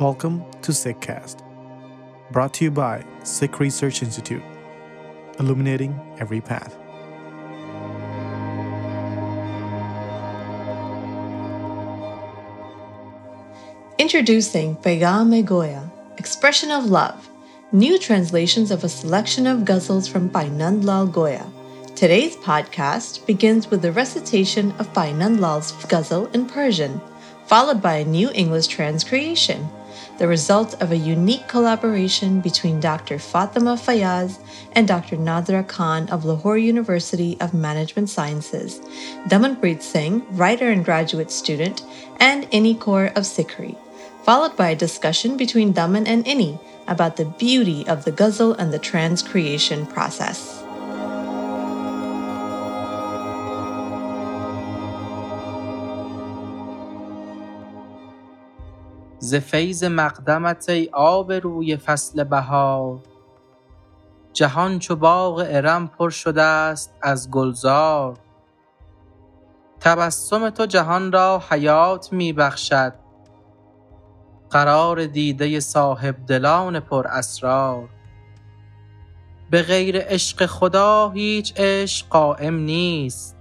Welcome to SikhCast, brought to you by Sikh Research Institute, illuminating every path. Introducing Paigham-i-Goya, Expression of Love, new translations of a selection of ghazals from Bhai Nand Lal Goya. Today's podcast begins with the recitation of Bhai Nand Lal's ghazal in Persian, followed by a new English transcreation, the result of a unique collaboration between Dr. Fatima Fayyaz and Dr. Nadhra Khan of Lahore University of Management Sciences, Damanpreet Singh, writer and graduate student, and Inni Kaur of Sikri, followed by a discussion between Daman and Inni about the beauty of the ghazal and the transcreation process. ز فیض مقدمت ای آب روی فصل بهار، جهان چو باغ ارم پر شده است از گلزار. تبسم تو جهان را حیات می بخشد، قرار دیده صاحب دلان پر اسرار. به غیر عشق خدا هیچ عشق قائم نیست،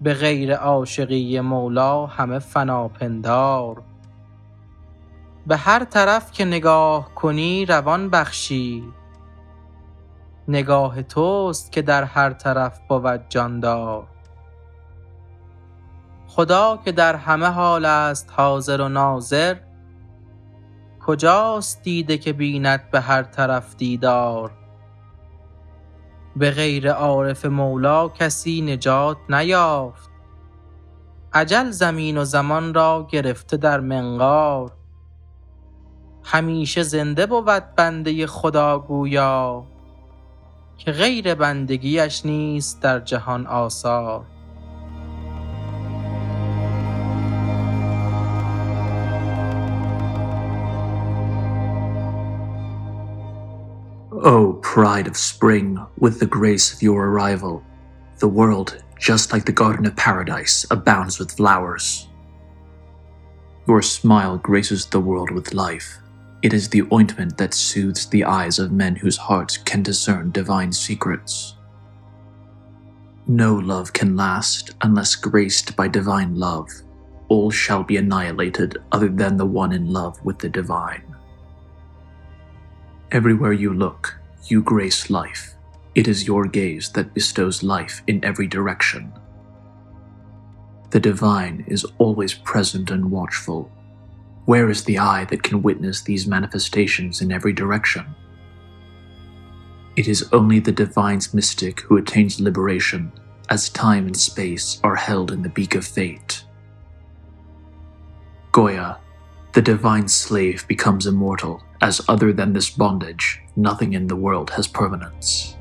به غیر عاشقی مولا همه فناپندار. به هر طرف که نگاه کنی روان بخشی، نگاه توست که در هر طرف بود جاندار. خدا که در همه حال است حاضر و ناظر، کجاست دیده که بیند به هر طرف دیدار. به غیر عارف مولا کسی نجات نیافت، اجل زمین و زمان را گرفته در منقار. همیشه زنده بود بنده خدا گویا، که غیر بندگیش نیست در جهان آثار. O pride of spring, with the grace of your arrival, the world, just like the garden of paradise, abounds with flowers. Your smile graces the world with life. It is the ointment that soothes the eyes of men whose hearts can discern divine secrets. No love can last unless graced by divine love. All shall be annihilated other than the one in love with the divine. Everywhere you look, you grace life. It is your gaze that bestows life in every direction. The divine is always present and watchful. Where is the eye that can witness these manifestations in every direction? It is only the divine's mystic who attains liberation, as time and space are held in the beak of fate. Goya, the divine slave, becomes immortal, as other than this bondage, nothing in the world has permanence.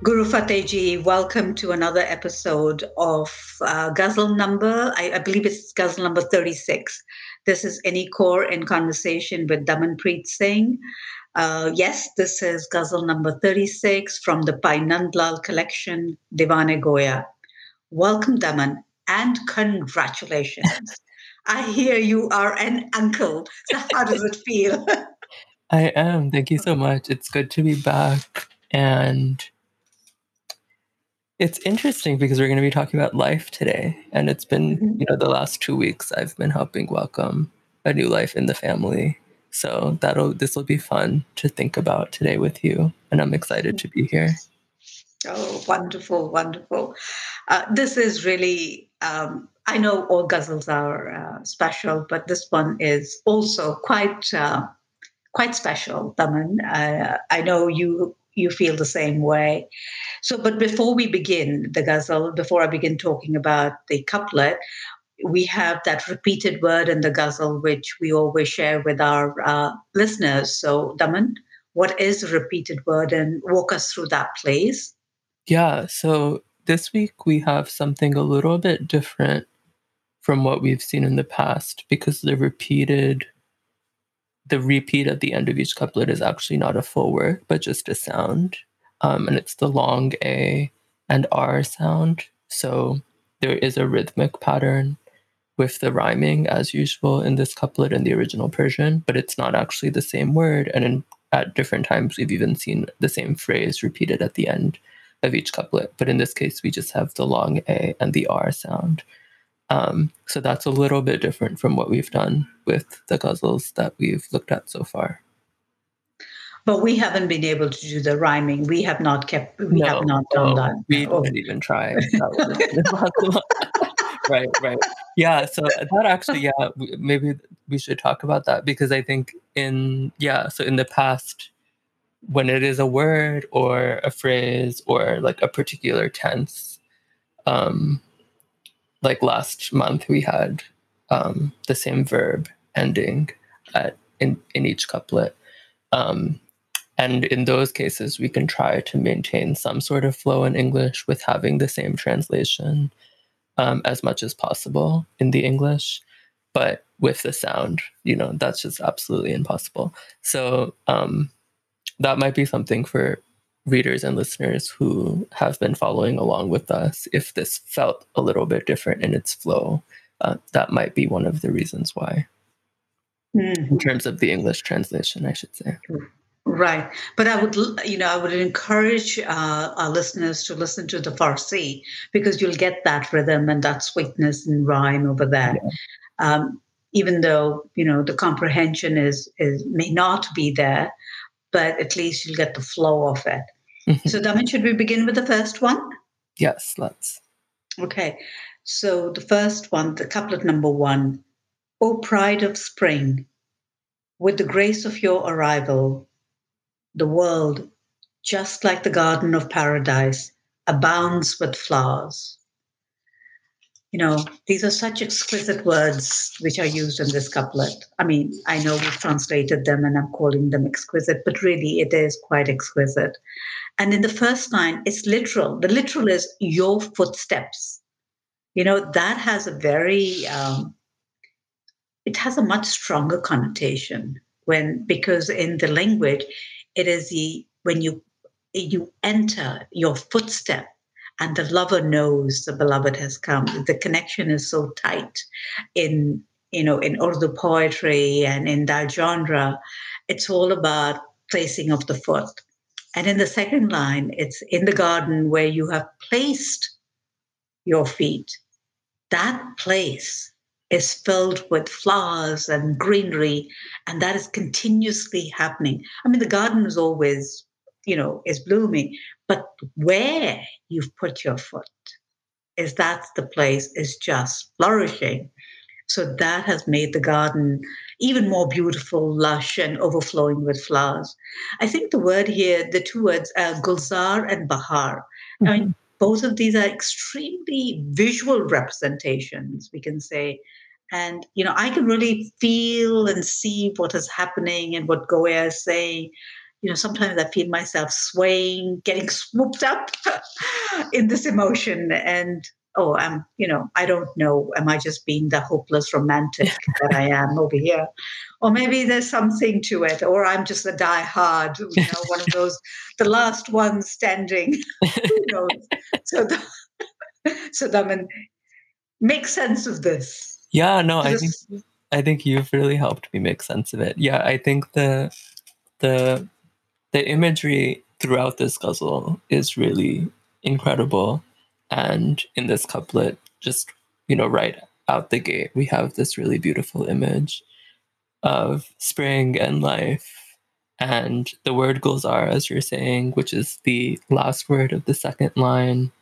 Guru Fateh Ji, welcome to another episode of Ghazal number, I believe it's Ghazal number 36. This is Inni Kaur in conversation with Damanpreet Singh. Yes, this is Ghazal number 36 from the Bhai Nand Lal collection, Devane Goya. Welcome, Daman, and congratulations. I hear you are an uncle. So how does it feel? I am. Thank you so much. It's good to be back. And it's interesting because we're going to be talking about life today. And it's been, the last 2 weeks I've been helping welcome a new life in the family. So this will be fun to think about today with you. And I'm excited to be here. Oh, wonderful, wonderful. This is really, I know all ghazals are special, but this one is also quite special, Daman. I know you feel the same way. So, but before we begin the ghazal, before I begin talking about the couplet, we have that repeated word in the ghazal, which we always share with our listeners. So, Daman, what is the repeated word? And walk us through that, please. Yeah, so this week we have something a little bit different from what we've seen in the past, because the repeat at the end of each couplet is actually not a full word, but just a sound. And it's the long A and R sound. So there is a rhythmic pattern with the rhyming as usual in this couplet in the original Persian, but it's not actually the same word. And at different times, we've even seen the same phrase repeated at the end of each couplet. But in this case, we just have the long A and the R sound. So that's a little bit different from what we've done with the ghazals that we've looked at so far. But we haven't been able to do the rhyming. We have not kept. We have not done that. We didn't even try. That was Right. Yeah. So that actually, maybe we should talk about that, because I think in the past, when it is a word or a phrase or like a particular tense, like last month, we had the same verb ending in each couplet. And in those cases, we can try to maintain some sort of flow in English with having the same translation as much as possible in the English. But with the sound, that's just absolutely impossible. So that might be something for readers and listeners who have been following along with us. If this felt a little bit different in its flow, that might be one of the reasons why. Mm-hmm. In terms of the English translation, I should say. Right. But I would encourage our listeners to listen to the Farsi, because you'll get that rhythm and that sweetness and rhyme over there. Yeah. Even though, the comprehension is may not be there, but at least you'll get the flow of it. Mm-hmm. So, Daman, should we begin with the first one? Yes, let's. Okay. So the first one, the couplet number 1, O pride of spring, with the grace of your arrival, the world, just like the garden of paradise, abounds with flowers. These are such exquisite words which are used in this couplet. I mean, I know we've translated them and I'm calling them exquisite, but really it is quite exquisite. And in the first line, it's literal. The literal is your footsteps. That has a very, it has a much stronger connotation because in the language, it is when you enter your footstep, and the lover knows the beloved has come. The connection is so tight in Urdu poetry and in that genre. It's all about placing of the foot. And in the second line, it's in the garden where you have placed your feet. That place is filled with flowers and greenery, and that is continuously happening. I mean, the garden is always, is blooming, but where you've put your foot is that's the place is just flourishing. So that has made the garden even more beautiful, lush, and overflowing with flowers. I think the word here, the two words, gulzar and bahar. Mm-hmm. I mean, both of these are extremely visual representations, we can say. And, I can really feel and see what is happening and what Goya is saying. Sometimes I feel myself swaying, getting swooped up in this emotion. And, I don't know. Am I just being the hopeless romantic that I am over here? Or maybe there's something to it. Or I'm just a diehard, one of those, the last one standing. Who knows? So Daman, make sense of this. Yeah, no, I think you've really helped me make sense of it. Yeah, I think the imagery throughout this ghazal is really incredible. And in this couplet, just, right out the gate, we have this really beautiful image of spring and life. And the word gulzar, as you're saying, which is the last word of the second line,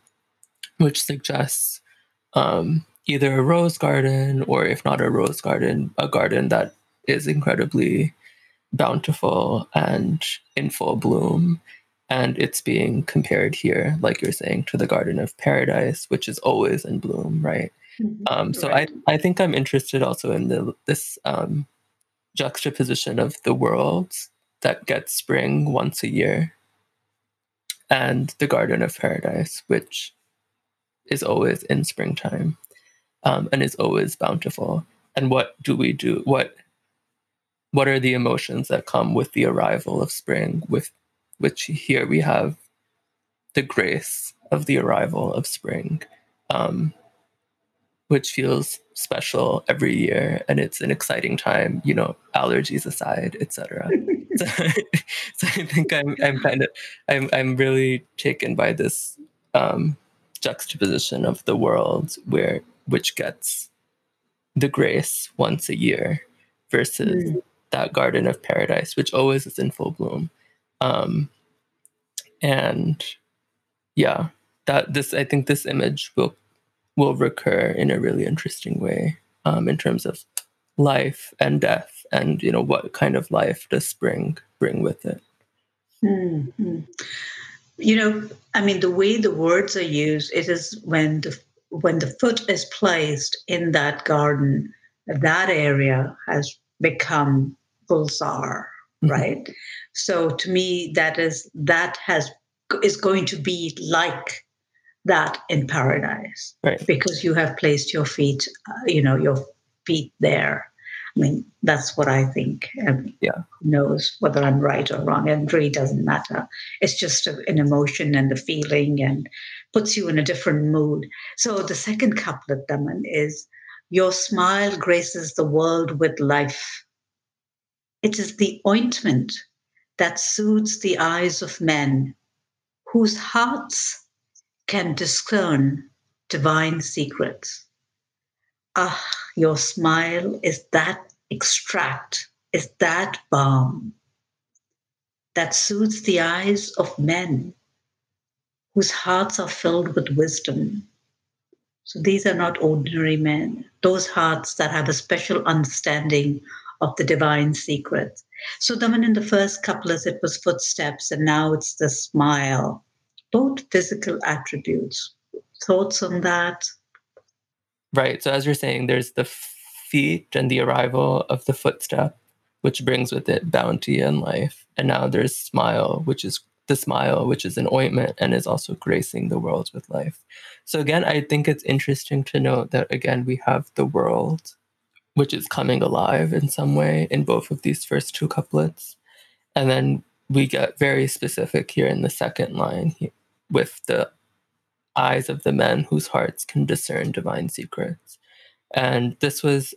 which suggests either a rose garden, or if not a rose garden, a garden that is incredibly bountiful and in full bloom. And it's being compared here, like you're saying, to the Garden of Paradise, which is always in bloom, right? Mm-hmm. So right. I think I'm interested also in this juxtaposition of the world that gets spring once a year and the Garden of Paradise, which is always in springtime. and is always bountiful. And what do we do? What are the emotions that come with the arrival of spring, with which here we have the grace of the arrival of spring, which feels special every year, and it's an exciting time, you know, allergies aside, etc. So I think I'm really taken by this juxtaposition of the world which gets the grace once a year versus that garden of paradise, which always is in full bloom. And yeah, I think this image will recur in a really interesting way in terms of life and death, and you know, what kind of life does spring bring with it. Mm-hmm. You know, I mean, the way the words are used, it is when the foot is placed in that garden, that area has become pulsar, right? Mm-hmm. So to me, that is going to be like that in paradise, right? Because you have placed your feet, your feet there. I mean, that's what I think. Who knows whether I'm right or wrong? It really doesn't matter. It's just an emotion and the feeling, and puts you in a different mood. So the second couplet, Daman, is your smile graces the world with life. It is the ointment that soothes the eyes of men whose hearts can discern divine secrets. Ah, your smile is that extract, is that balm that soothes the eyes of men whose hearts are filled with wisdom. So these are not ordinary men, those hearts that have a special understanding of the divine secret. So Daman, in the first couplet, it was footsteps, and now it's the smile, both physical attributes. Thoughts on that? Right. So as you're saying, there's the feet and the arrival of the footstep, which brings with it bounty and life. And now there's smile, which is the smile, which is an ointment and is also gracing the world with life. So again, I think it's interesting to note that, again, we have the world, which is coming alive in some way in both of these first two couplets. And then we get very specific here in the second line with the eyes of the men whose hearts can discern divine secrets. And this was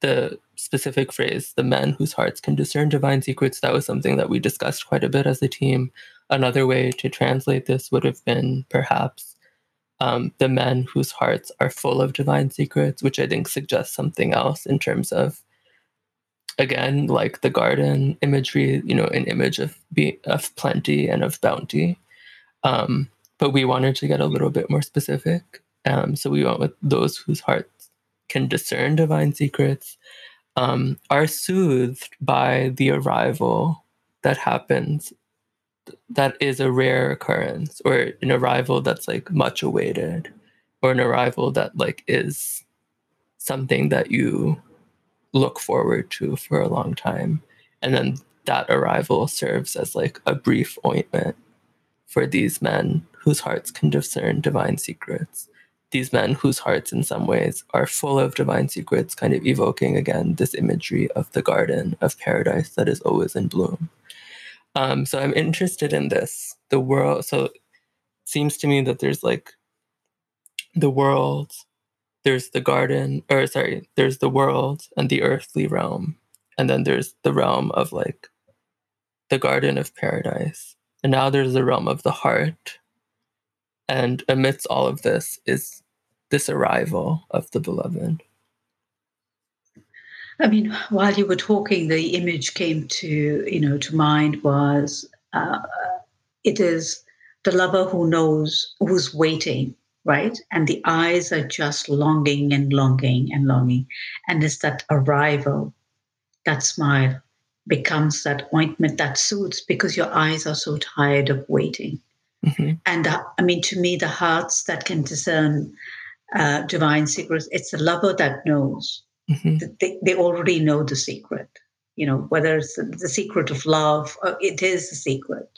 the specific phrase, the men whose hearts can discern divine secrets. That was something that we discussed quite a bit as a team. Another way to translate this would have been perhaps the men whose hearts are full of divine secrets, which I think suggests something else in terms of, again, like the garden imagery, you know, an image of plenty and of bounty. But we wanted to get a little bit more specific. So we went with those whose hearts can discern divine secrets, are soothed by the arrival that happens. That is a rare occurrence, or an arrival that's like much awaited, or an arrival that like is something that you look forward to for a long time. And then that arrival serves as like a brief ointment for these men whose hearts can discern divine secrets. These men whose hearts in some ways are full of divine secrets, kind of evoking again this imagery of the garden of paradise that is always in bloom. So I'm interested in this. The world, so it seems to me that there's like the world, there's the garden, there's the world and the earthly realm. And then there's the realm of like the garden of paradise. And now there's the realm of the heart. And amidst all of this is this arrival of the beloved. I mean, while you were talking, the image came to mind was, it is the lover who knows, who's waiting, right? And the eyes are just longing and longing and longing. And it's that arrival, that smile becomes that ointment that soothes, because your eyes are so tired of waiting. Mm-hmm. And I mean, to me, the hearts that can discern divine secrets, it's the lover that knows. Mm-hmm. They already know the secret, you know, whether it's the secret of love, it is the secret.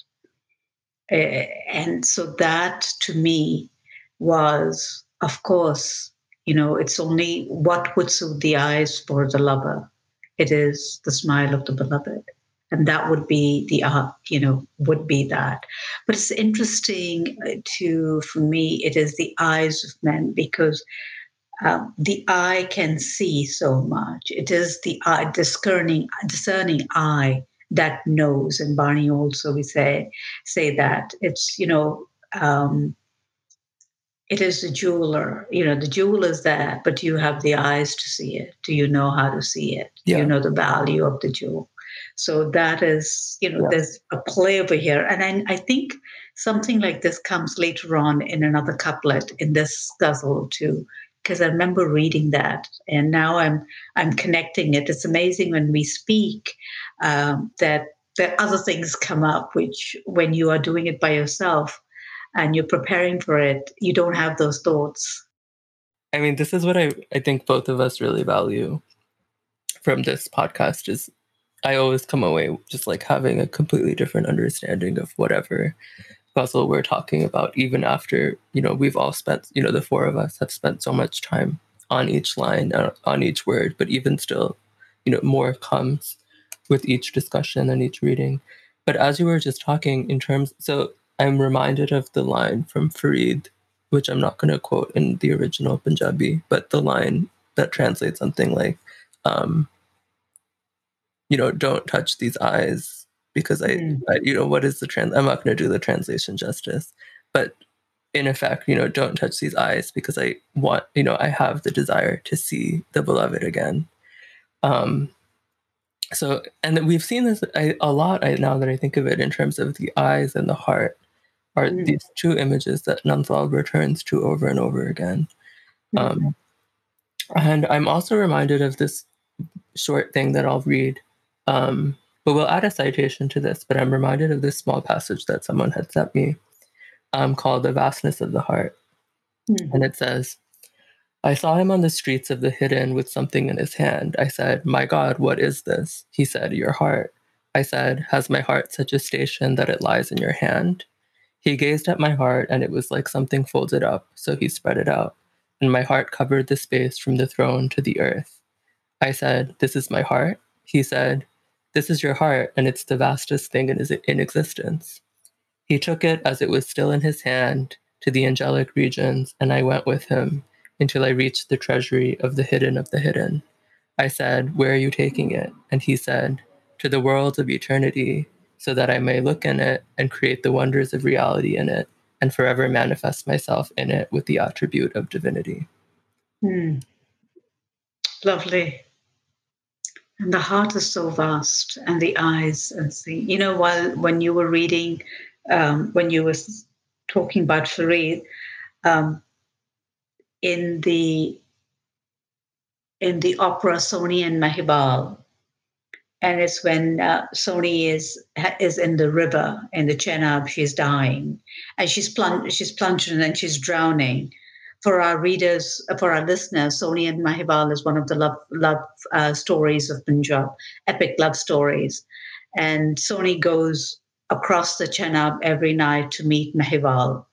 And so that to me was, of course, You know, it's only what would soothe the eyes for the lover. It is the smile of the beloved. And that would be the art, would be that. But it's interesting for me, it is the eyes of men, because the eye can see so much. It is the eye, discerning eye that knows. And Barney also, we say that it's, it is the jeweler, the jewel is there, but you have the eyes to see it. Do you know how to see it? Yeah. Do you know the value of the jewel? So that is, there's a play over here. And I think something like this comes later on in another couplet in this ghazal too, because I remember reading that and now I'm connecting it. It's amazing when we speak that other things come up, which when you are doing it by yourself, and you're preparing for it, you don't have those thoughts. I mean, this is what I think both of us really value from this podcast is I always come away just like having a completely different understanding of whatever puzzle we're talking about, even after, we've all spent, the four of us have spent so much time on each line, on each word, but even still, more comes with each discussion and each reading. But as you were just talking in terms, so I'm reminded of the line from Fareed, which I'm not going to quote in the original Punjabi, but the line that translates something like, don't touch these eyes because I what is the I'm not going to do the translation justice, but in effect, don't touch these eyes because I want, I have the desire to see the beloved again. So, and we've seen this a lot now that I think of it in terms of the eyes and the heart. Are these two images that Nand Lal returns to over and over again. And I'm also reminded of this short thing that I'll read, but we'll add a citation to this, but I'm reminded of this small passage that someone had sent me called The Vastness of the Heart. And it says, I saw him on the streets of the hidden with something in his hand. I said, my God, what is this? He said, your heart. I said, has my heart such a station that it lies in your hand? He gazed at my heart, and it was like something folded up, so he spread it out, and my heart covered the space from the throne to the earth. I said, this is my heart. He said, this is your heart, and it's the vastest thing in existence. He took it as it was still in his hand to the angelic regions, and I went with him until I reached the treasury of the hidden of the hidden. I said, where are you taking it? And he said, to the world of eternity, so that I may look in it and create the wonders of reality in it and forever manifest myself in it with the attribute of divinity. Lovely. And the heart is so vast and the eyes and the, when you were reading, when you were talking about Fareed, in the opera Soni and Mahibal, and it's when Soni is in the river, in the Chenab, she's dying. And she's plunging and she's drowning. For our readers, for our listeners, Soni and Mahibal is one of the love stories of Punjab, epic love stories. And Soni goes across the Chenab every night to meet Mahibal.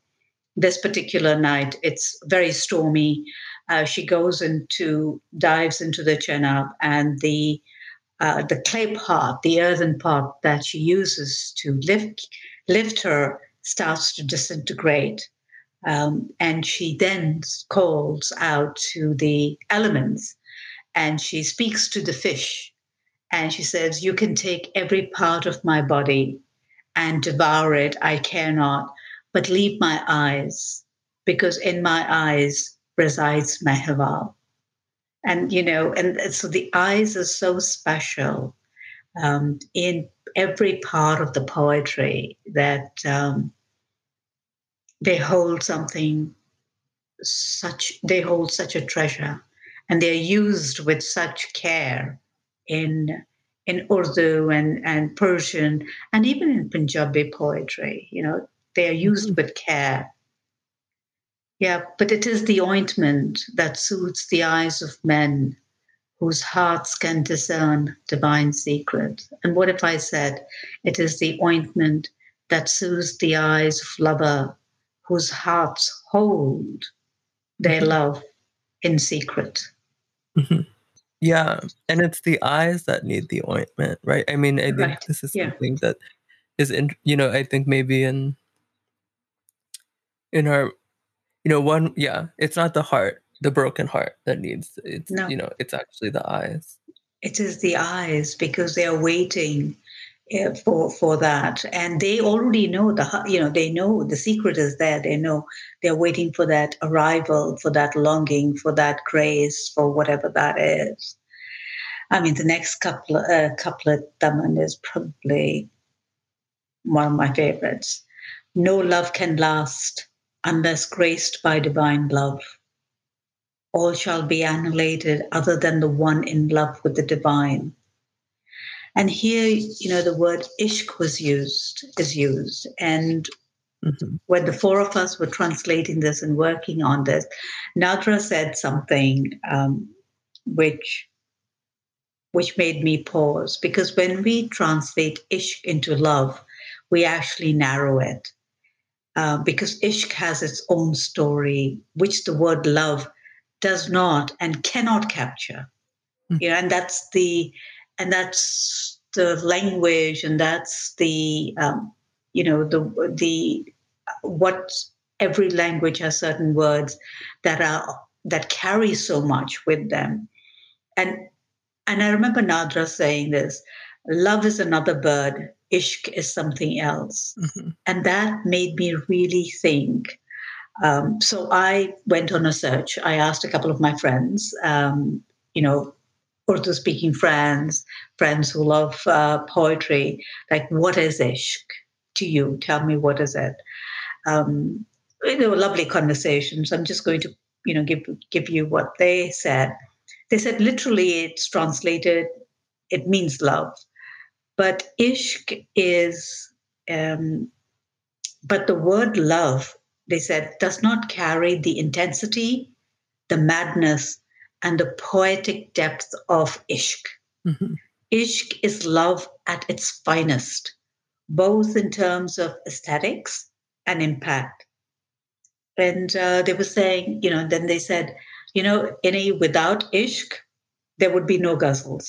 This particular night, it's very stormy. She goes dives into the Chenab, and the clay pot, the earthen pot that she uses to lift her, starts to disintegrate. And she then calls out to the elements, and she speaks to the fish, and she says, you can take every part of my body and devour it, I care not, but leave my eyes, because in my eyes resides Mahibal. And, and so the eyes are so special in every part of the poetry that they hold such a treasure, and they're used with such care in Urdu and Persian, and even in Punjabi poetry, they are used with care. Yeah, but it is the ointment that soothes the eyes of men whose hearts can discern divine secret. And what if I said, it is the ointment that soothes the eyes of lover whose hearts hold their love in secret. Mm-hmm. Yeah. And it's the eyes that need the ointment, right? I mean, I think this is something that is, I think maybe in our, it's not the heart, the broken heart that needs, it's actually the eyes. It is the eyes, because they are waiting for that. And they already know they know the secret is there. They know they're waiting for that arrival, for that longing, for that grace, for whatever that is. I mean, the next couplet, Daman, is probably one of my favorites. No love can last unless graced by divine love. All shall be annihilated other than the one in love with the divine. And here, the word ishq is used. And when the four of us were translating this and working on this, Nadhra said something which made me pause. Because when we translate ishq into love, we actually narrow it. Because ishq has its own story, which the word love does not and cannot capture. Mm-hmm. And that's the language, and that's the what every language has certain words that carry so much with them. And I remember Nadhra saying this: love is another bird, ishq is something else. Mm-hmm. And that made me really think. So I went on a search. I asked a couple of my friends, Urdu-speaking friends who love poetry, like, what is ishq to you? Tell me, what is it? They were lovely conversations. I'm just going to, give you what they said. They said, literally, it's translated, it means love. But ishq is, but the word love, they said, does not carry the intensity, the madness, and the poetic depth of ishq. Mm-hmm. Ishq is love at its finest, both in terms of aesthetics and impact. And they were saying, then they said, without ishq, there would be no ghazals,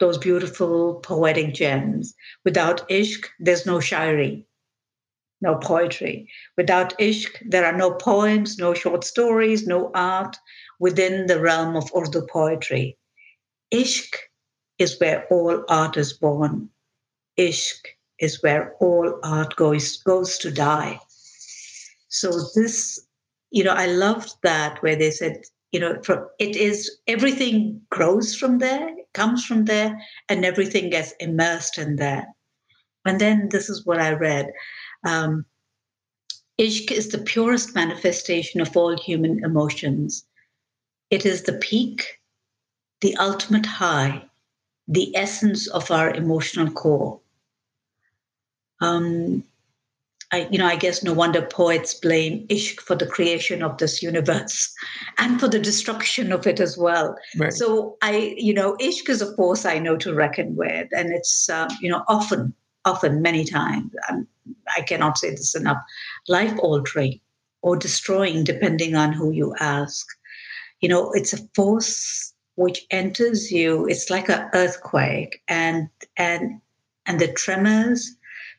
those beautiful poetic gems. Without ishq, there's no shayari. No poetry. Without ishq, there are no poems, no short stories, no art within the realm of Urdu poetry. Ishq is where all art is born. Ishq is where all art goes to die. So this, I loved that, where they said, it is, everything grows from there, comes from there, and everything gets immersed in there. And then this is what I read. Ishq is the purest manifestation of all human emotions. It is the peak, the ultimate high, the essence of our emotional core. I guess no wonder poets blame ishq for the creation of this universe and for the destruction of it as well. Right. So ishq is a force I know to reckon with, and it's often, many times, I cannot say this enough, life-altering or destroying, depending on who you ask. It's a force which enters you. It's like an earthquake, and the tremors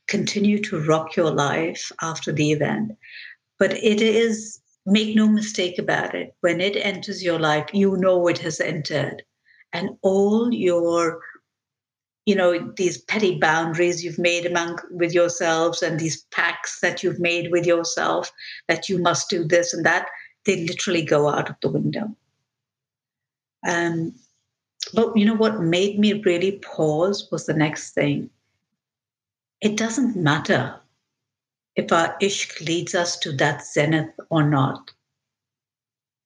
continue to rock your life after the event. But it is, make no mistake about it, when it enters your life, it has entered, and all your these petty boundaries you've made with yourselves, and these pacts that you've made with yourself that you must do this and that, they literally go out of the window. But what made me really pause was the next thing. It doesn't matter if our ishq leads us to that zenith or not.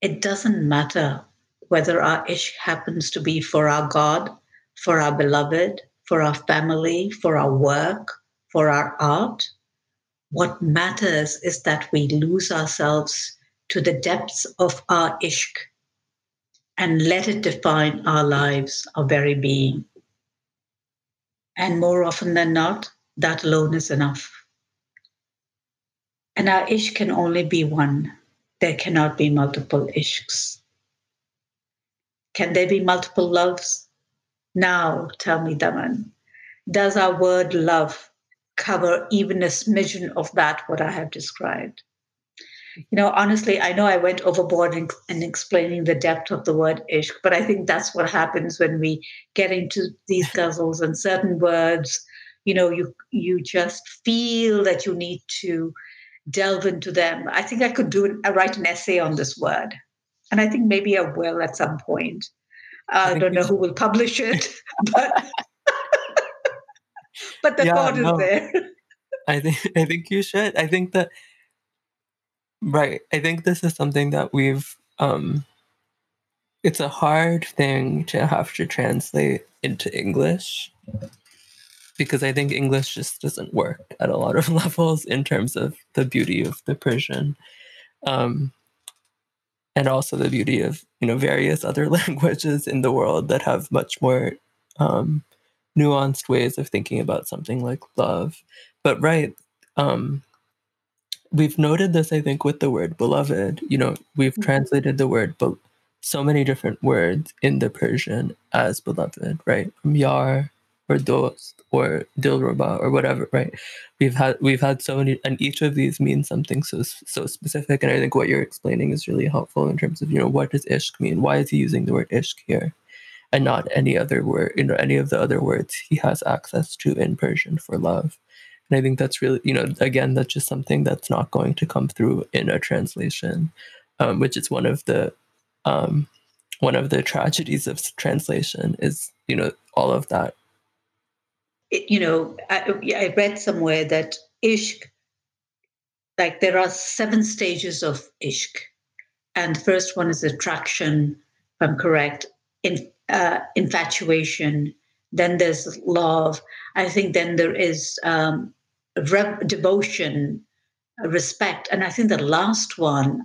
It doesn't matter whether our ishq happens to be for our God, for our beloved, for our family, for our work, for our art. What matters is that we lose ourselves to the depths of our ishq and let it define our lives, our very being. And more often than not, that alone is enough. And our ishq can only be one. There cannot be multiple ishqs. Can there be multiple loves? Now, tell me, Daman, does our word love cover even a smidgen of that, what I have described? You know, honestly, I know I went overboard in explaining the depth of the word ishq, but I think that's what happens when we get into these guzzles and certain words, you know, you just feel that you need to delve into them. I think I could write an essay on this word. And I think maybe I will at some point. I don't know who will publish it, but, but the thought is there. I think you should. I think that... Right. I think this is something that we've, it's a hard thing to have to translate into English, because I think English just doesn't work at a lot of levels in terms of the beauty of the Persian, and also the beauty of, you know, various other languages in the world that have much more nuanced ways of thinking about something like love. But right, we've noted this, I think, with the word beloved. You know, we've translated the word, so many different words in the Persian as beloved, right? From yar or dost or dilruba or whatever, right? We've had so many, and each of these means something so specific. And I think what you're explaining is really helpful in terms of, you know, what does ishq mean? Why is he using the word ishq here and not any other word, you know, any of the other words he has access to in Persian for love? And I think that's really, you know, again, that's just something that's not going to come through in a translation, which is one of the tragedies of translation is, you know, all of that. You know, I read somewhere that ishq, like there are 7 stages of ishq. And the first one is attraction, if I'm correct, infatuation. Then there's love. I think then there is devotion, respect. And I think the last one,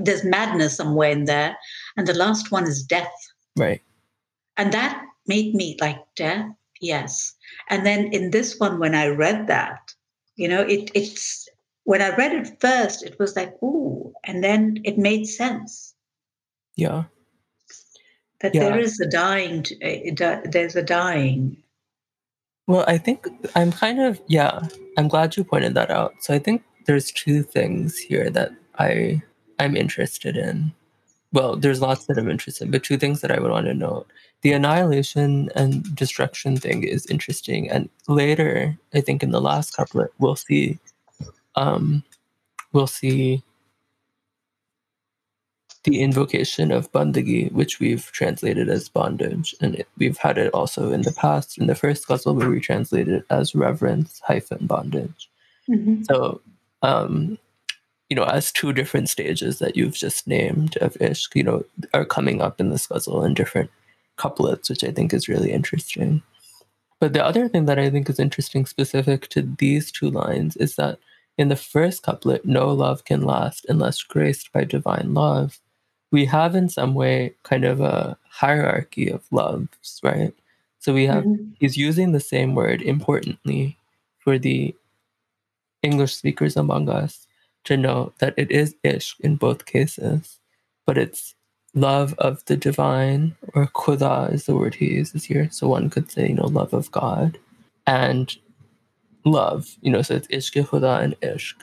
there's madness somewhere in there. And the last one is death. Right. And that made me like, death? Yes. And then in this one, when I read that, you know, it's when I read it first, it was like, ooh, and then it made sense. Yeah. That there is a dying, there's a dying. Well, I think I'm glad you pointed that out. So I think there's 2 things here that I'm interested in. Well, there's lots that I'm interested in, but 2 things that I would want to note. The annihilation and destruction thing is interesting. And later, I think in the last couplet, we'll see the invocation of bandagi, which we've translated as bondage. And we've had it also in the past, in the first ghazal, where we translated it as reverence - bondage. Mm-hmm. So, you know, as 2 different stages that you've just named of ishq, you know, are coming up in this ghazal in different couplets, which I think is really interesting. But the other thing that I think is interesting specific to these 2 lines is that in the first couplet, no love can last unless graced by divine love. We have in some way kind of a hierarchy of loves, right? So we have, he's using the same word, importantly, for the English speakers among us to know that it is ishq in both cases, but it's love of the divine, or khuda is the word he uses here. So one could say, you know, love of God and love, you know, so it's ishq khuda and ishq,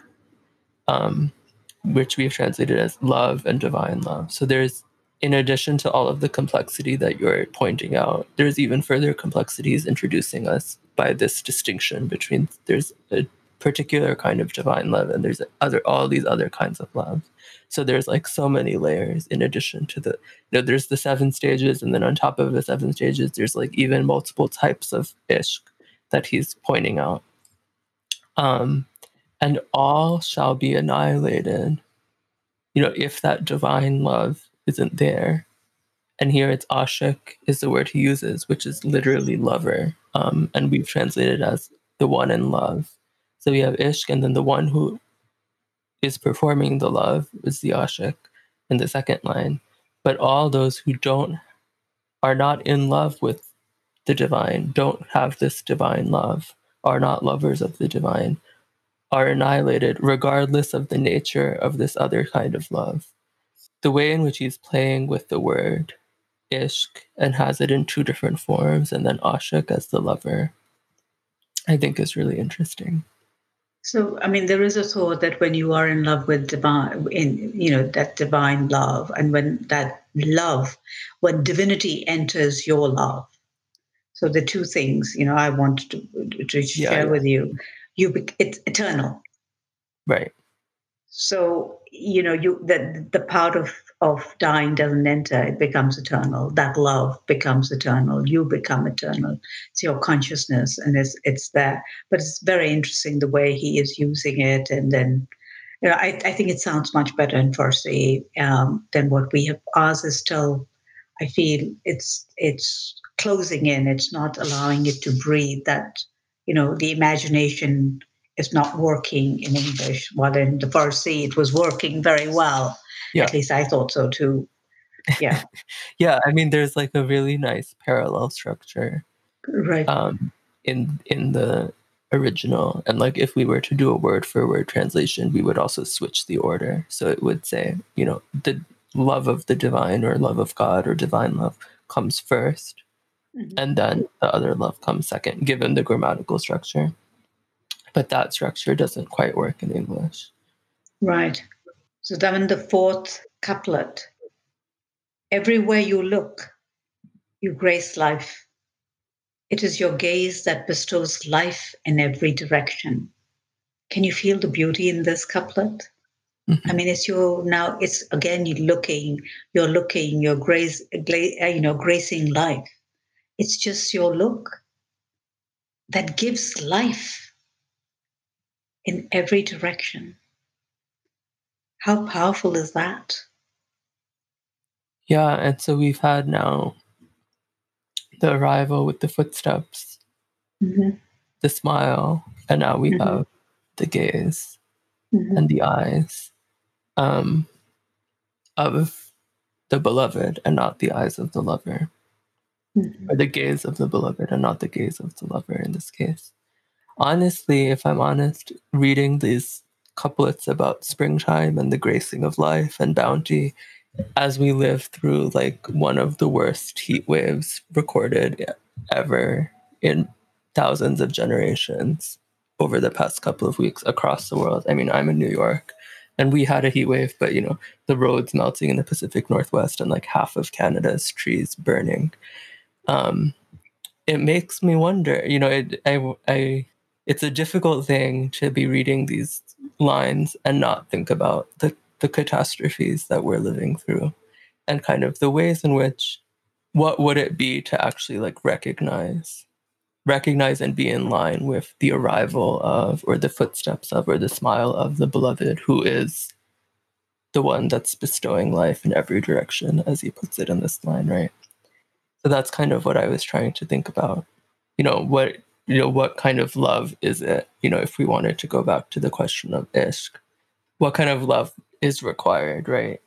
which we've translated as love and divine love. So there's, in addition to all of the complexity that you're pointing out, there's even further complexities introducing us by this distinction between there's a particular kind of divine love and there's all these other kinds of love. So there's like so many layers in addition to the, you know, there's the 7 stages, and then on top of the 7 stages, there's like even multiple types of ishq that he's pointing out. And all shall be annihilated, you know, if that divine love isn't there. And here it's ashik is the word he uses, which is literally lover. And we've translated as the one in love. So we have ishq, and then the one who is performing the love is the ashik in the second line. But all those who are not in love with the divine, don't have this divine love, are not lovers of the divine, are annihilated regardless of the nature of this other kind of love. The way in which he's playing with the word ishq and has it in two different forms, and then ashiq as the lover, I think is really interesting. So, I mean, there is a thought that when you are in love with divine, that divine love, and when that love, when divinity enters your love. So the two things, I want to share with you, it's eternal. Right. So, the part of dying doesn't enter, it becomes eternal. That love becomes eternal. You become eternal. It's your consciousness, and it's there. But it's very interesting the way he is using it. And then, I think it sounds much better in Farsi than what we have. Ours is still, I feel, it's closing in. It's not allowing it to breathe. That, the imagination is not working in English. While in the Farsi, it was working very well. Yeah. At least I thought so too. Yeah. Yeah. I mean, there's like a really nice parallel structure, right? In the original. And like, if we were to do a word for word translation, we would also switch the order. So it would say, the love of the divine or love of God or divine love comes first, and then the other love comes second, given the grammatical structure. But that structure doesn't quite work in English. Right. So then the fourth couplet, everywhere you look, you grace life. It is your gaze that bestows life in every direction. Can you feel the beauty in this couplet? Mm-hmm. I mean, it's again, you're looking, you're grace, gracing life. It's just your look that gives life in every direction. How powerful is that? Yeah, and so we've had now the arrival with the footsteps, the smile, and now we have the gaze and the eyes of the beloved and not the eyes of the lover, or the gaze of the beloved and not the gaze of the lover in this case. Honestly, if I'm honest, reading these couplets about springtime and the gracing of life and bounty, as we live through like one of the worst heat waves recorded ever in thousands of generations over the past couple of weeks across the world. I mean, I'm in New York and we had a heat wave, but the roads melting in the Pacific Northwest and like half of Canada's trees burning. It makes me wonder, it's a difficult thing to be reading these lines and not think about the catastrophes that we're living through and kind of the ways in which, what would it be to actually like recognize and be in line with the arrival of, or the footsteps of, or the smile of the beloved, who is the one that's bestowing life in every direction, as he puts it in this line, right? So that's kind of what I was trying to think about. What kind of love is it? If we wanted to go back to the question of ishq, what kind of love is required, right?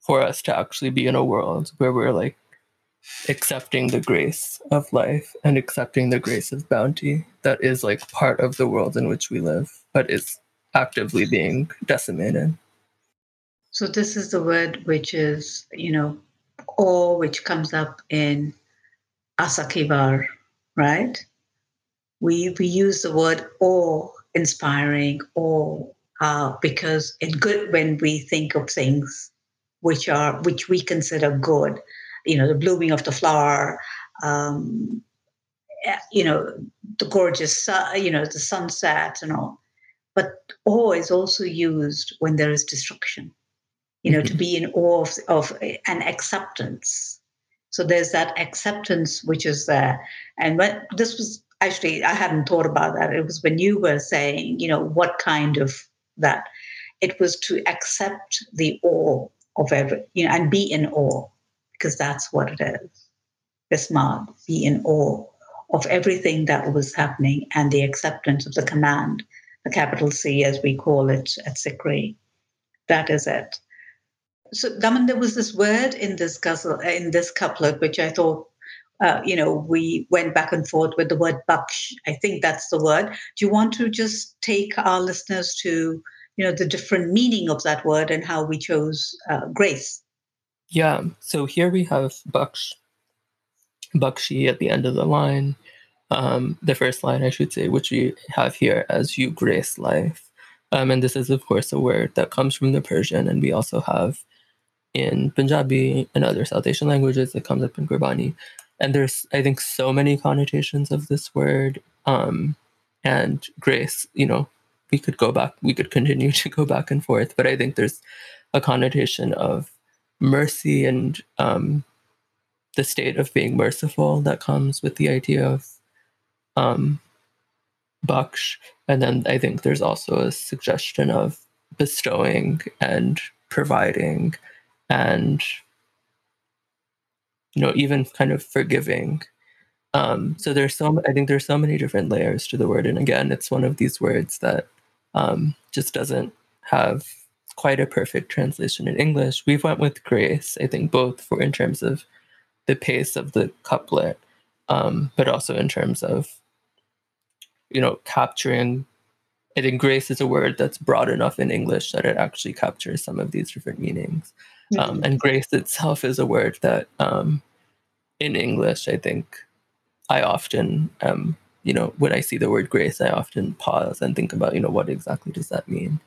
For us to actually be in a world where we're like accepting the grace of life and accepting the grace of bounty that is like part of the world in which we live, but is actively being decimated. So this is the word which is, awe, which comes up in Asakivar, right? We use the word awe-inspiring, because in good, when we think of things which we consider good, the blooming of the flower, the gorgeous, the sunset and all. But awe is also used when there is destruction, to be in awe of an acceptance. So there's that acceptance which is there, and when this was. Actually, I hadn't thought about that. It was when you were saying, what kind of that. It was to accept the awe of everything, and be in awe, because that's what it is. Bismarck, be in awe of everything that was happening and the acceptance of the command, the capital C as we call it at Sikh Re. That is it. So, Daman, there was this word in this ghazal, in this couplet, which I thought, we went back and forth with the word baksh. I think that's the word. Do you want to just take our listeners to, the different meaning of that word and how we chose grace? Yeah, so here we have Bakshi at the end of the line, the first line, I should say, which we have here as "you grace life." And this is, of course, a word that comes from the Persian, and we also have in Punjabi and other South Asian languages, it comes up in Gurbani. And there's, I think, so many connotations of this word. And grace, you know, we could continue to go back and forth, but I think there's a connotation of mercy and the state of being merciful that comes with the idea of baksh. And then I think there's also a suggestion of bestowing and providing and, you know, even kind of forgiving. So I think there's so many different layers to the word. And again, it's one of these words that just doesn't have quite a perfect translation in English. We've went with grace, I think, both for in terms of the pace of the couplet, but also in terms of, you know, capturing. I think grace is a word that's broad enough in English that it actually captures some of these different meanings. And grace itself is a word that in English, I think I often, you know, when I see the word grace, I often pause and think about, you know, what exactly does that mean?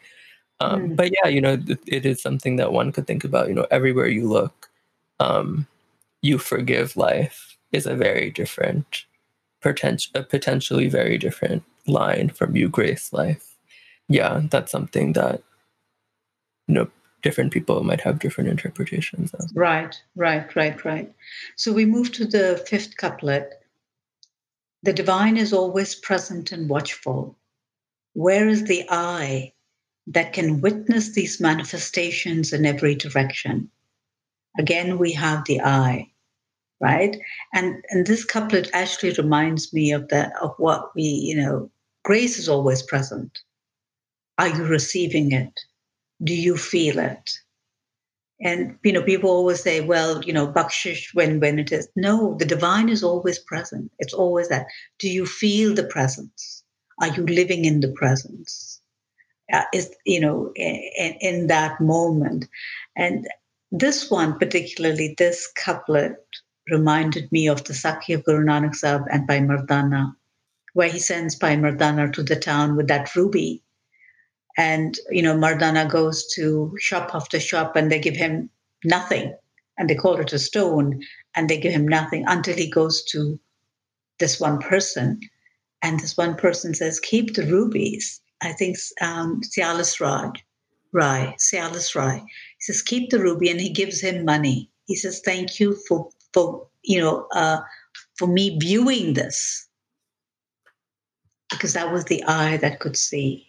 But yeah, you know, it is something that one could think about, you know, everywhere you look, you forgive life is a very different, potentially very different line from you grace life. Yeah, that's something that, you know, different people might have different interpretations of. Right. So we move to the fifth couplet. The divine is always present and watchful. Where is the eye that can witness these manifestations in every direction? Again, we have the eye, right? And this couplet actually reminds me of that, of what we, you know, grace is always present. Are you receiving it? Do you feel it? And, you know, people always say, well, you know, bakshish when it is. No, the divine is always present. It's always that. Do you feel the presence? Are you living in the presence? Is, you know, in that moment. And this one, particularly this couplet, reminded me of the Sakhi of Guru Nanak Sahib and Bhai Mardana, where he sends Bhai Mardana to the town with that ruby. And, you know, Mardana goes to shop after shop and they give him nothing. And they call it a stone and they give him nothing until he goes to this one person. And this one person says, keep the rubies. I think Sialis Rai. He says, keep the ruby, and he gives him money. He says, thank you for me viewing this. Because that was the eye that could see.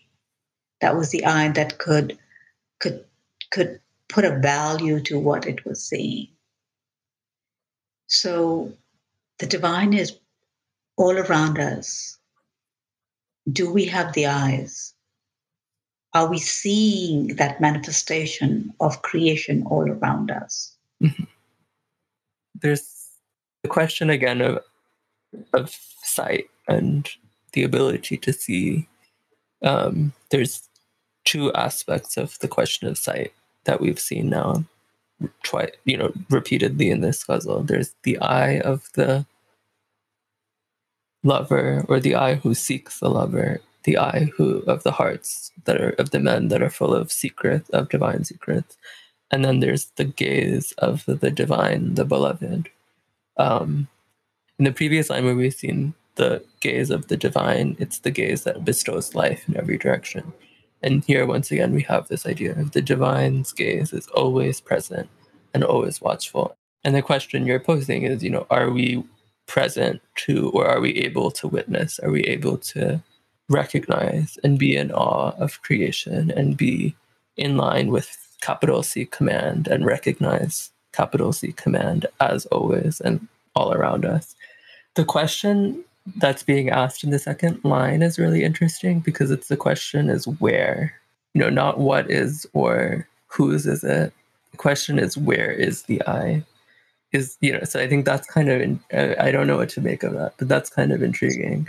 That was the eye that could put a value to what it was seeing. So the divine is all around us. Do we have the eyes? Are we seeing that manifestation of creation all around us? Mm-hmm. There's the question again of sight and the ability to see. There's two aspects of the question of sight that we've seen now twice, you know, repeatedly in this ghazal. There's the eye of the lover, or the eye who seeks the lover, the eye who of the hearts that are of the men that are full of secret, of divine secrets, and then there's the gaze of the divine, the beloved. In the previous line where we've seen the gaze of the divine, it's the gaze that bestows life in every direction, and here once again we have this idea of the divine's gaze is always present and always watchful. And the question you're posing is, you know, are we present to, or are we able to witness, are we able to recognize and be in awe of creation and be in line with capital C command and recognize capital C command as always and all around us? The question that's being asked in the second line is really interesting because it's the question is where, you know, not what is or whose is it. The question is, where is the eye? Is, you know, so I think that's kind of, I don't know what to make of that, but that's kind of intriguing,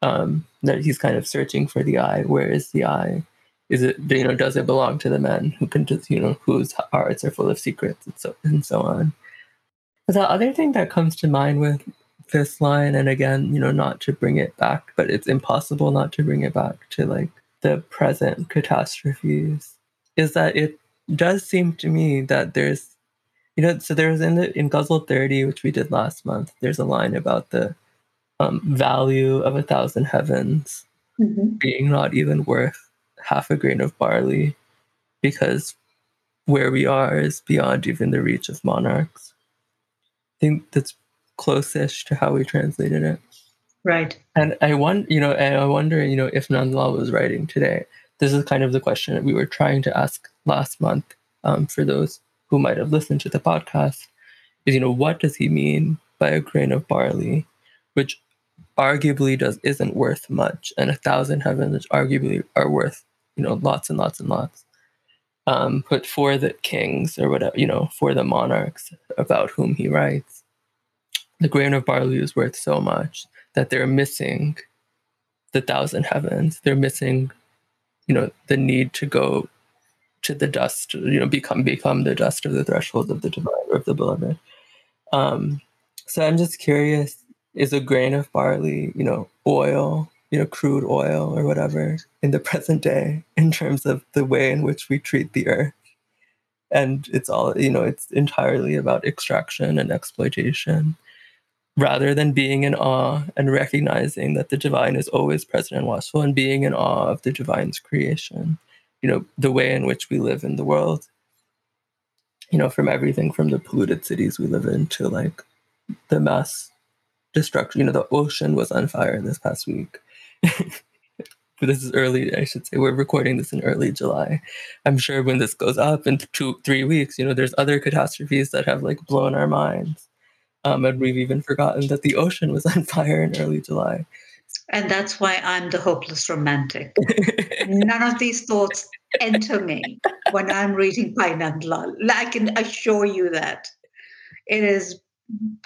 that he's kind of searching for the eye. Where is the eye? is it, you know, does it belong to the men who can just, you know, whose hearts are full of secrets and so on. The other thing that comes to mind with this line, and again, you know, not to bring it back, but it's impossible not to bring it back to like the present catastrophes, is that it does seem to me that there's, you know, so there's in Ghazal 30, which we did last month, there's a line about the value of 1,000 heavens being not even worth half a grain of barley, because where we are is beyond even the reach of monarchs. I think that's close-ish to how we translated it. Right. And I wonder, you know, if Nand Lal was writing today, this is kind of the question that we were trying to ask last month for those who might have listened to the podcast, is, you know, what does he mean by a grain of barley, which arguably isn't worth much, and 1,000 heavens, which arguably are worth, you know, lots and lots and lots, but for the kings or whatever, you know, for the monarchs about whom he writes, the grain of barley is worth so much that they're missing the 1,000 heavens. They're missing, you know, the need to go to the dust, you know, become the dust of the threshold of the divine or of the beloved. So I'm just curious, is a grain of barley, you know, oil, you know, crude oil or whatever in the present day in terms of the way in which we treat the earth? And it's all, you know, it's entirely about extraction and exploitation, rather than being in awe and recognizing that the divine is always present and watchful, and being in awe of the divine's creation, you know, the way in which we live in the world, you know, from everything from the polluted cities we live in to like the mass destruction. You know, the ocean was on fire this past week. This is early, I should say. We're recording this in early July. I'm sure when this goes up in 2-3 weeks, you know, there's other catastrophes that have like blown our minds. And we've even forgotten that the ocean was on fire in early July. And that's why I'm the hopeless romantic. None of these thoughts enter me when I'm reading Bhai Nand Lal. I can assure you that. It is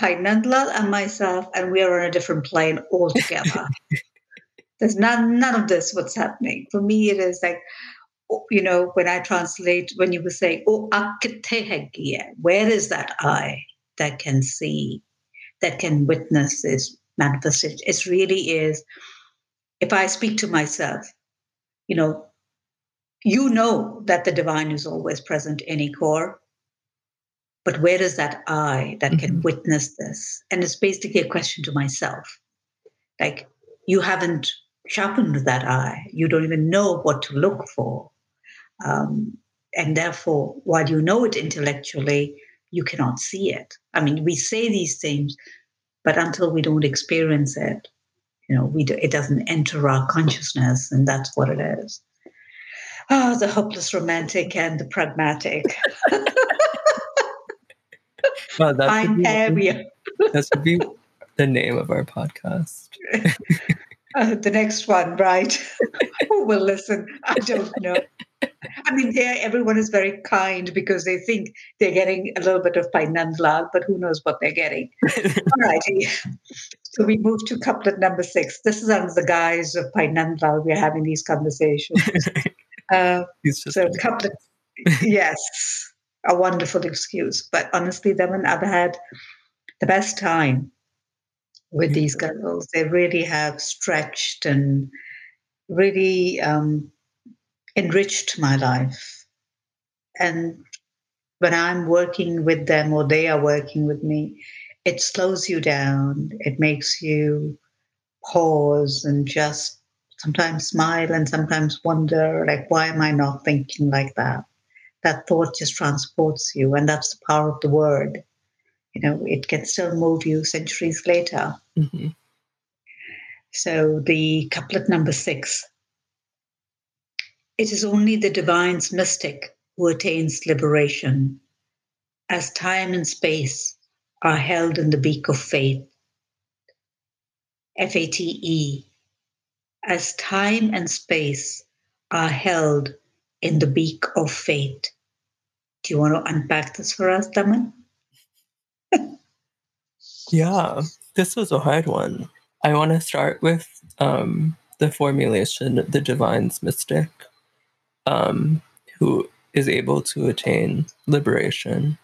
Bhai Nand Lal and myself, and we are on a different plane altogether. There's none of this what's happening. For me, it is like, you know, when I translate, when you were saying, oh, where is that I that can see, that can witness this manifestation? It really is, if I speak to myself, you know that the divine is always present in Inni Kaur, but where is that I that can witness this? And it's basically a question to myself. Like, you haven't sharpened that I. You don't even know what to look for. And therefore, while you know it intellectually, you cannot see it. I mean, we say these things, but until we don't experience it, you know, it doesn't enter our consciousness, and that's what it is. Oh, the hopeless romantic and the pragmatic. Well, that should be the name of our podcast. The next one, right? Who will listen? I don't know. I mean, here everyone is very kind because they think they're getting a little bit of Bhai Nand Lal, but who knows what they're getting. All righty. So we move to couplet number 6. This is under the guise of Bhai Nand Lal. We're having these conversations. So couplet, yes, a wonderful excuse. But honestly, Daman, I've had the best time with these girls. They really have stretched and really... enriched my life. And when I'm working with them or they are working with me, it slows you down. It makes you pause and just sometimes smile and sometimes wonder, like, why am I not thinking like that? That thought just transports you. And that's the power of the word. You know, it can still move you centuries later. Mm-hmm. So the couplet number 6. It is only the divine's mystic who attains liberation, as time and space are held in the beak of faith. F-A-T-E, as time and space are held in the beak of faith. Do you want to unpack this for us, Daman? Yeah, this was a hard one. I want to start with the formulation, the divine's mystic. who is able to attain liberation.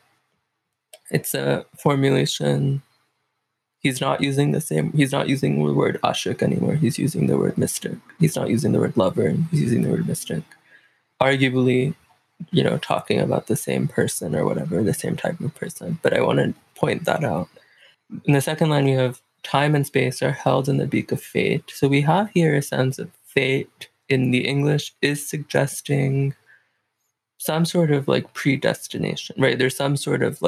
It's a formulation. He's not using the word ashik anymore. He's using the word mystic. He's not using the word lover. He's using the word mystic. Arguably, talking about the same person or whatever, the same type of person. But I want to point that out. In the second line, we have time and space are held in the beak of fate. So we have here a sense of fate in the English is suggesting some sort of predestination, right? There's some sort of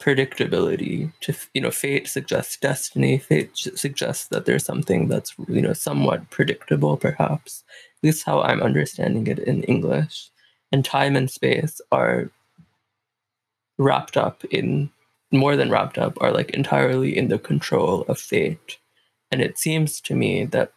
predictability to, fate suggests destiny. Fate suggests that there's something that's, somewhat predictable, perhaps. This is how I'm understanding it in English. And time and space are entirely in the control of fate. And it seems to me that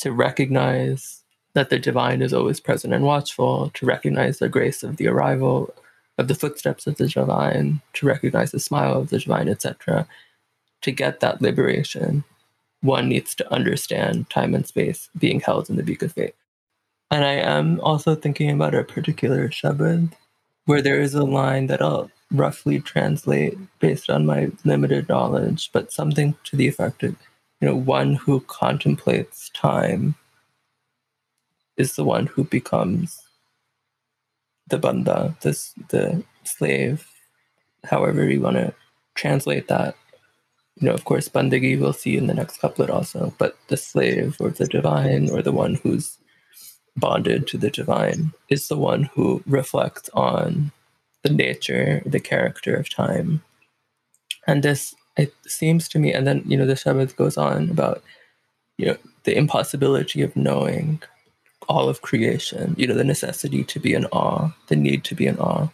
to recognize that the divine is always present and watchful, to recognize the grace of the arrival of the footsteps of the divine, to recognize the smile of the divine, etc., to get that liberation, one needs to understand time and space being held in the beak of fate. And I am also thinking about a particular shabad where there is a line that I'll roughly translate based on my limited knowledge, but something to the effect of, one who contemplates time is the one who becomes the banda, the slave, however you want to translate that. Of course, bandagi we'll see in the next couplet also, but the slave or the divine or the one who's bonded to the divine is the one who reflects on the nature, the character of time. And this, it seems to me, and then, the Shabad goes on about, the impossibility of knowing all of creation, the necessity to be in awe, the need to be in awe,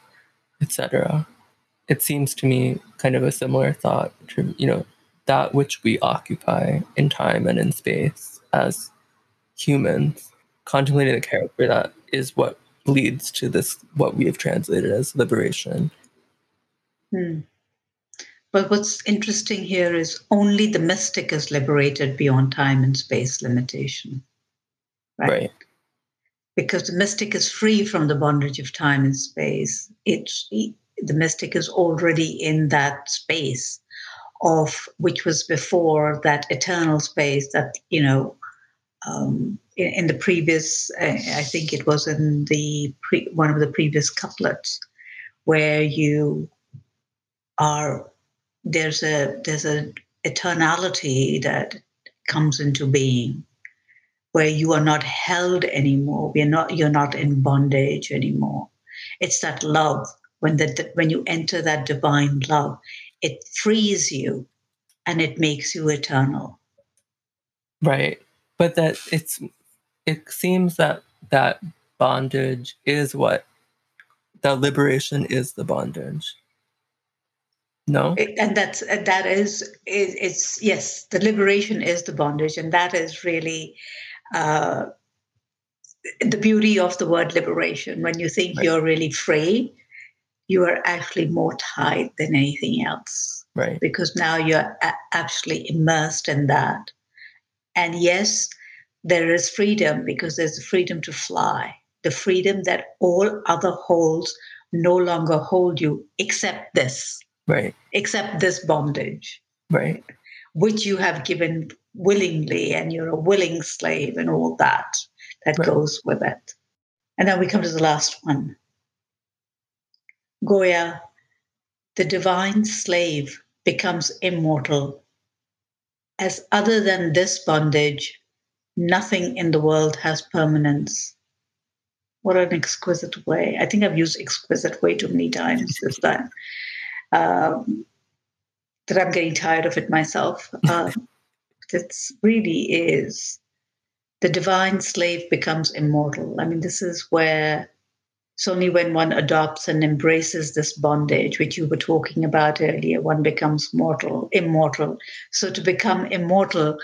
etc. It seems to me kind of a similar thought to, that which we occupy in time and in space as humans, contemplating the character that is what leads to this, what we have translated as liberation. But what's interesting here is only the mystic is liberated beyond time and space limitation. Right. Because the mystic is free from the bondage of time and space. The mystic is already in that space of which was before, that eternal space that, in the previous, I think it was in one of the previous couplets, where there's a eternality that comes into being, where you are not held anymore. You're not in bondage anymore. It's that love when you enter that divine love, it frees you, and it makes you eternal. Right, but that it seems that bondage is that liberation is the bondage. No, yes, the liberation is the bondage, and that is really the beauty of the word liberation. When you think you're really free, you are actually more tied than anything else, right? Because now you're actually immersed in that. And yes, there is freedom, because there's the freedom to fly, the freedom that all other holds no longer hold you, except this. Right. Except this bondage. Right. Which you have given willingly, and you're a willing slave, and all that goes with it. And then we come to the last one. Goya, the divine slave becomes immortal. As other than this bondage, nothing in the world has permanence. What an exquisite way. I think I've used exquisite way too many times this time. That I'm getting tired of it myself. It really is. The divine slave becomes immortal. I mean, this is where it's only when one adopts and embraces this bondage, which you were talking about earlier, one becomes immortal. So to become immortal,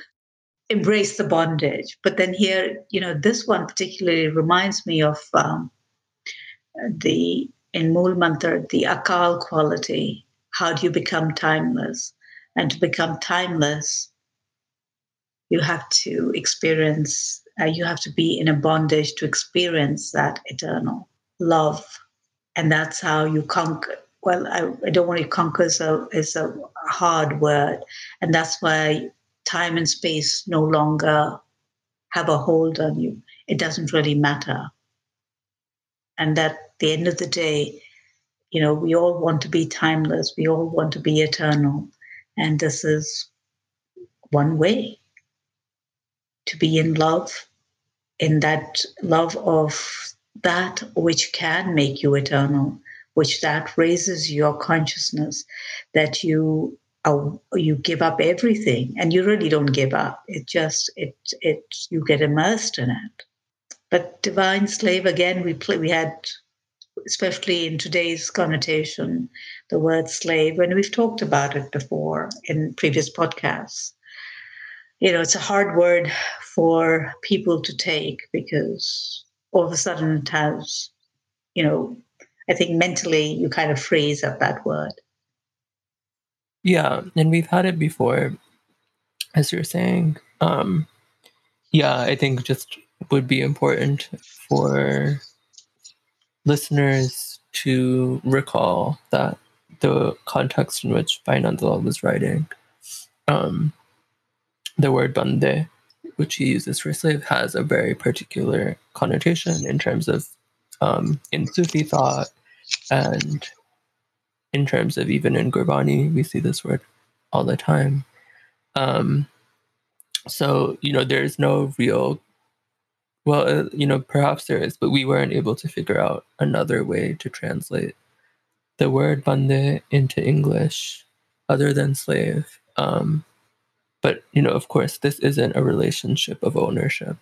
embrace the bondage. But then here, this one particularly reminds me of in Mul Mantar, the Akal quality. How do you become timeless? And to become timeless, you have to experience you have to be in a bondage to experience that eternal love. And that's how you conquer. Well, I don't want to conquer, so it's a hard word. And that's why time and space no longer have a hold on you. It doesn't really matter. And at the end of the day, you know, we all want to be timeless. We all want to be eternal. And this is one way to be in love, in that love of that which can make you eternal, which that raises your consciousness, that you give up everything, and you really don't give up. It just, you get immersed in it. But divine slave, again, we had, especially in today's connotation, the word slave, and we've talked about it before in previous podcasts. You know, it's a hard word for people to take because all of a sudden it has, you know, I think mentally you kind of freeze at that word. Yeah, and we've had it before, as you're saying. Yeah, I think just would be important for listeners to recall that the context in which Bhai Nand Lal was writing, the word bande, which he uses for slave, has a very particular connotation in terms of in Sufi thought, and in terms of even in Gurbani, we see this word all the time. So, you know, there's no real, well, you know, perhaps there is, but we weren't able to figure out another way to translate the word bande into English other than slave. But, you know, of course, this isn't a relationship of ownership.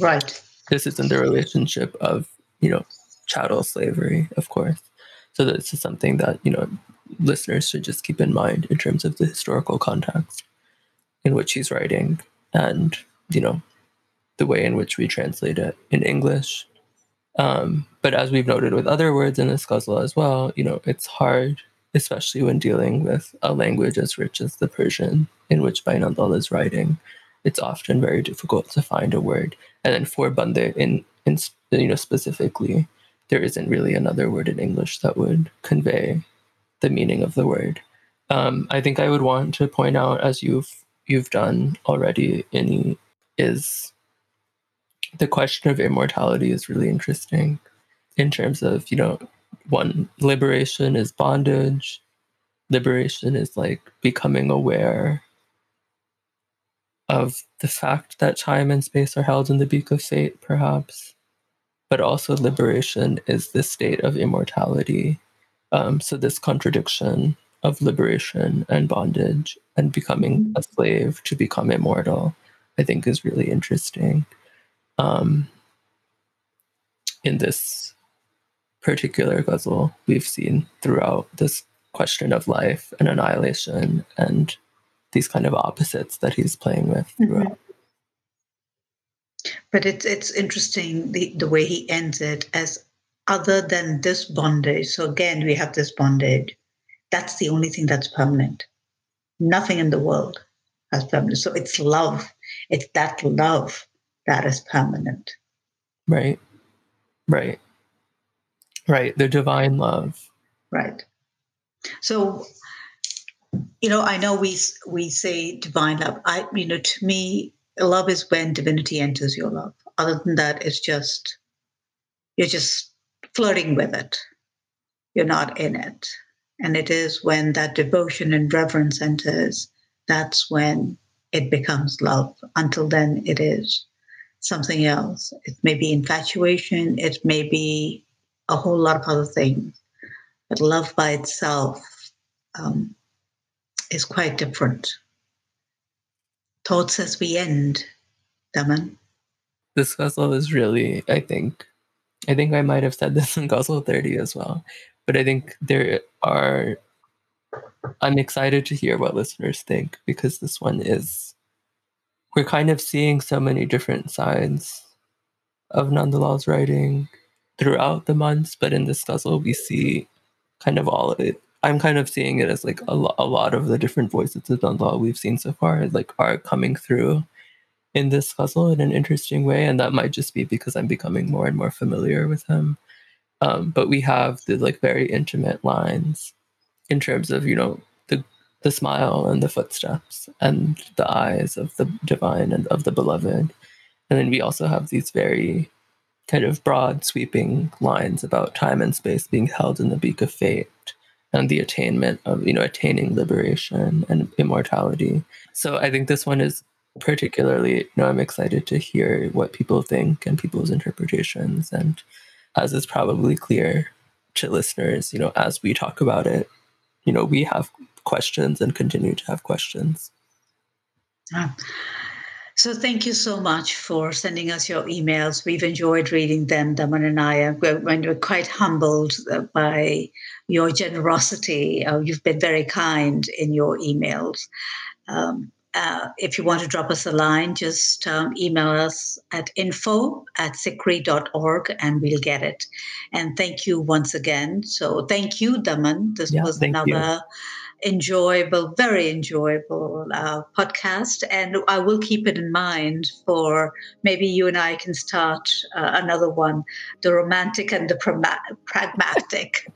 Right. This isn't the relationship of, you know, chattel slavery, of course. So this is something that, you know, listeners should just keep in mind in terms of the historical context in which he's writing and, you know, the way in which we translate it in English. But as we've noted with other words in this ghazal as well, you know, it's hard, especially when dealing with a language as rich as the Persian in which Bhai Nand Lal is writing. It's often very difficult to find a word. And then for bande, in you know, specifically, there isn't really another word in English that would convey the meaning of the word. I think I would want to point out, as you've done already, Inni, is the question of immortality is really interesting in terms of, you know, one, liberation is bondage. Liberation is like becoming aware of the fact that time and space are held in the beak of fate, perhaps. But also liberation is the state of immortality. So this contradiction of liberation and bondage and becoming a slave to become immortal, I think, is really interesting in this particular ghazal. We've seen throughout this question of life and annihilation and these kind of opposites that he's playing with throughout. Mm-hmm. But it's interesting the way he ends it as other than this bondage. So again, we have this bondage. That's the only thing that's permanent. Nothing in the world has permanent. So it's love. It's that love that is permanent. Right. Right. Right. The divine love. Right. So, you know, I know we say divine love. You know, to me, love is when divinity enters your love. Other than that, it's just, you're just flirting with it. You're not in it. And it is when that devotion and reverence enters, that's when it becomes love. Until then, it is something else. It may be infatuation. It may be a whole lot of other things. But love by itself, is quite different. Thoughts as we end, Daman. This ghazal is really, I think I might have said this in ghazal 30 as well, but I think I'm excited to hear what listeners think, because this one is, we're kind of seeing so many different sides of Nand Lal's writing throughout the months, but in this ghazal we see kind of all of it. I'm kind of seeing it as like a lot of the different voices of Nand Lal we've seen so far, like, are coming through in this ghazal in an interesting way. And that might just be because I'm becoming more and more familiar with him. But we have the like very intimate lines in terms of, you know, the smile and the footsteps and the eyes of the divine and of the beloved. And then we also have these very kind of broad sweeping lines about time and space being held in the beak of fate and the attainment of, you know, attaining liberation and immortality. So I think this one is particularly, you know, I'm excited to hear what people think and people's interpretations. And as is probably clear to listeners, you know, as we talk about it, you know, we have questions and continue to have questions. Ah. So thank you so much for sending us your emails. We've enjoyed reading them, Daman and I. We're quite humbled by your generosity. You've been very kind in your emails. If you want to drop us a line, just email us at info@sikhre.org and we'll get it. And thank you once again. So thank you, Daman. This was another very enjoyable podcast, and I will keep it in mind for maybe you and I can start another one, the romantic and the pragmatic.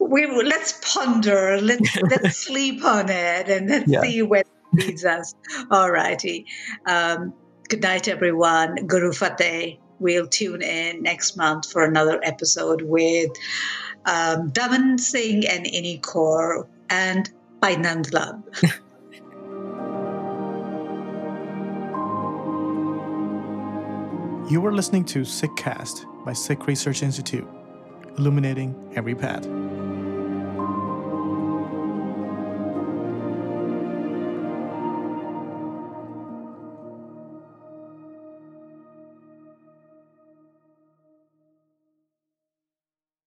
Let's ponder, let's sleep on it, and see where it leads us. All righty. Good night, everyone. Guru Fateh. We'll tune in next month for another episode with Devane Singh and Inni Kaur and Bhai Nand Lal. You are listening to SikhCast by Sikh Research Institute, illuminating every path.